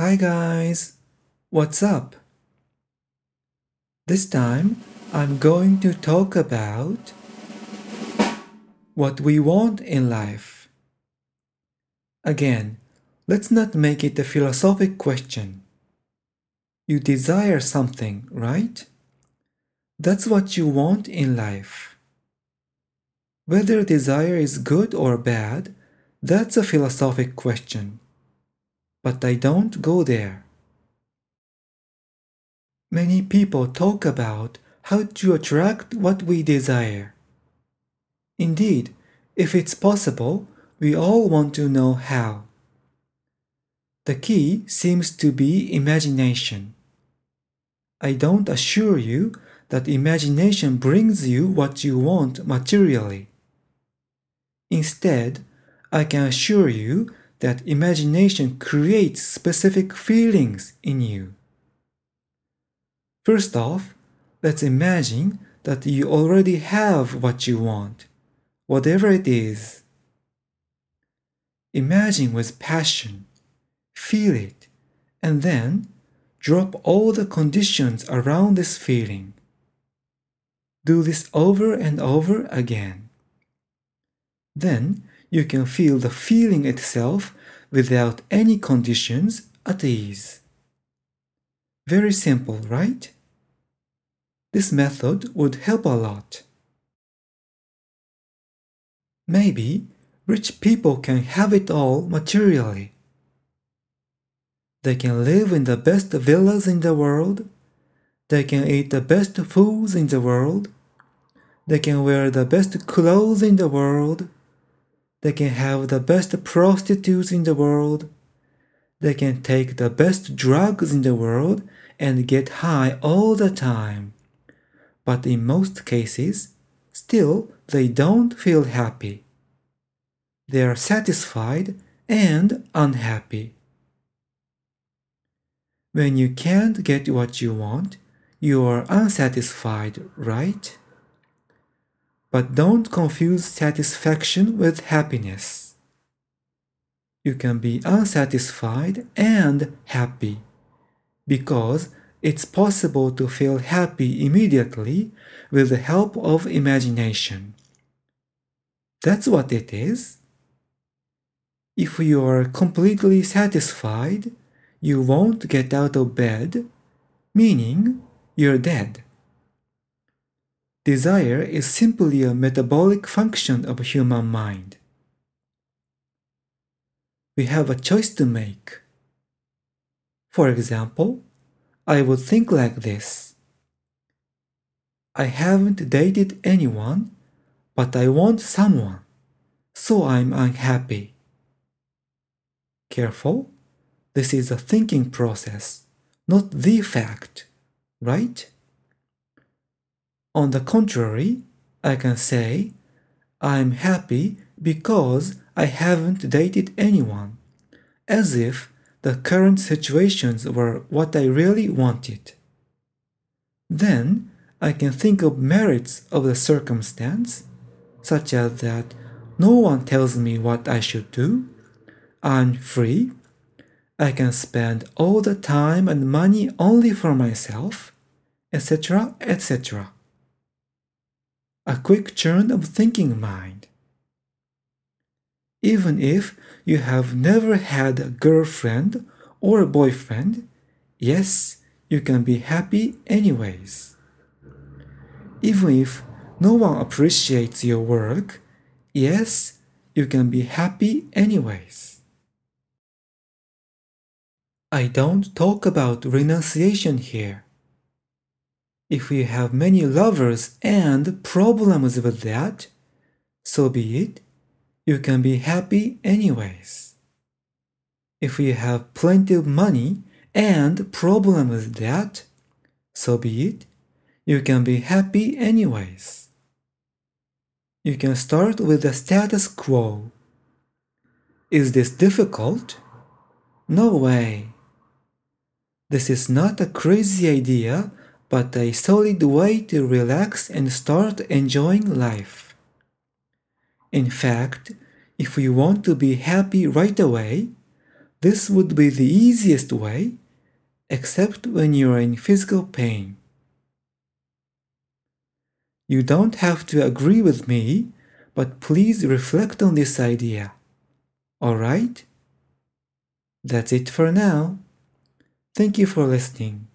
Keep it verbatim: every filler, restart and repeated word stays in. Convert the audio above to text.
Hi guys, what's up? This time I'm going to talk about what we want in life. Again, let's not make it a philosophic question. You desire something, right? That's what you want in life. Whether desire is good or bad, that's a philosophic question. But I don't go there. Many people talk about how to attract what we desire. Indeed, if it's possible, we all want to know how. The key seems to be imagination. I don't assure you that imagination brings you what you want materially. Instead, I can assure you that imagination creates specific feelings in you. First off, let's imagine that you already have what you want, whatever it is. Imagine with passion, feel it, and then drop all the conditions around this feeling. Do this over and over again. Then, you can feel the feeling itself without any conditions at ease. Very simple, right? This method would help a lot. Maybe rich people can have it all materially. They can live in the best villas in the world. They can eat the best foods in the world. They can wear the best clothes in the world. They can have the best prostitutes in the world. They can take the best drugs in the world and get high all the time. But in most cases, still they don't feel happy. They are satisfied and unhappy. When you can't get what you want, you are unsatisfied, right? But don't confuse satisfaction with happiness. You can be unsatisfied and happy, because it's possible to feel happy immediately with the help of imagination. That's what it is. If you are completely satisfied, you won't get out of bed, meaning you're dead. Desire is simply a metabolic function of human mind. We have a choice to make. For example, I would think like this. I haven't dated anyone, but I want someone, so I'm unhappy. Careful, this is a thinking process, not the fact, right? On the contrary, I can say, I'm happy because I haven't dated anyone, as if the current situations were what I really wanted. Then I can think of merits of the circumstance, such as that no one tells me what I should do, I'm free, I can spend all the time and money only for myself, et cetera, et cetera. A quick turn of thinking mind. Even if you have never had a girlfriend or a boyfriend, yes, you can be happy anyways. Even if no one appreciates your work, yes, you can be happy anyways. I don't talk about renunciation here. If you have many lovers and problems with that, so be it, you can be happy anyways. If you have plenty of money and problems with that, so be it, you can be happy anyways. You can start with the status quo. Is this difficult? No way. This is not a crazy idea, but a solid way to relax and start enjoying life. In fact, if you want to be happy right away, This would be the easiest way, except when you are in physical pain. You don't have to agree with me, but please reflect on this idea. Alright? That's it for now. Thank you for listening.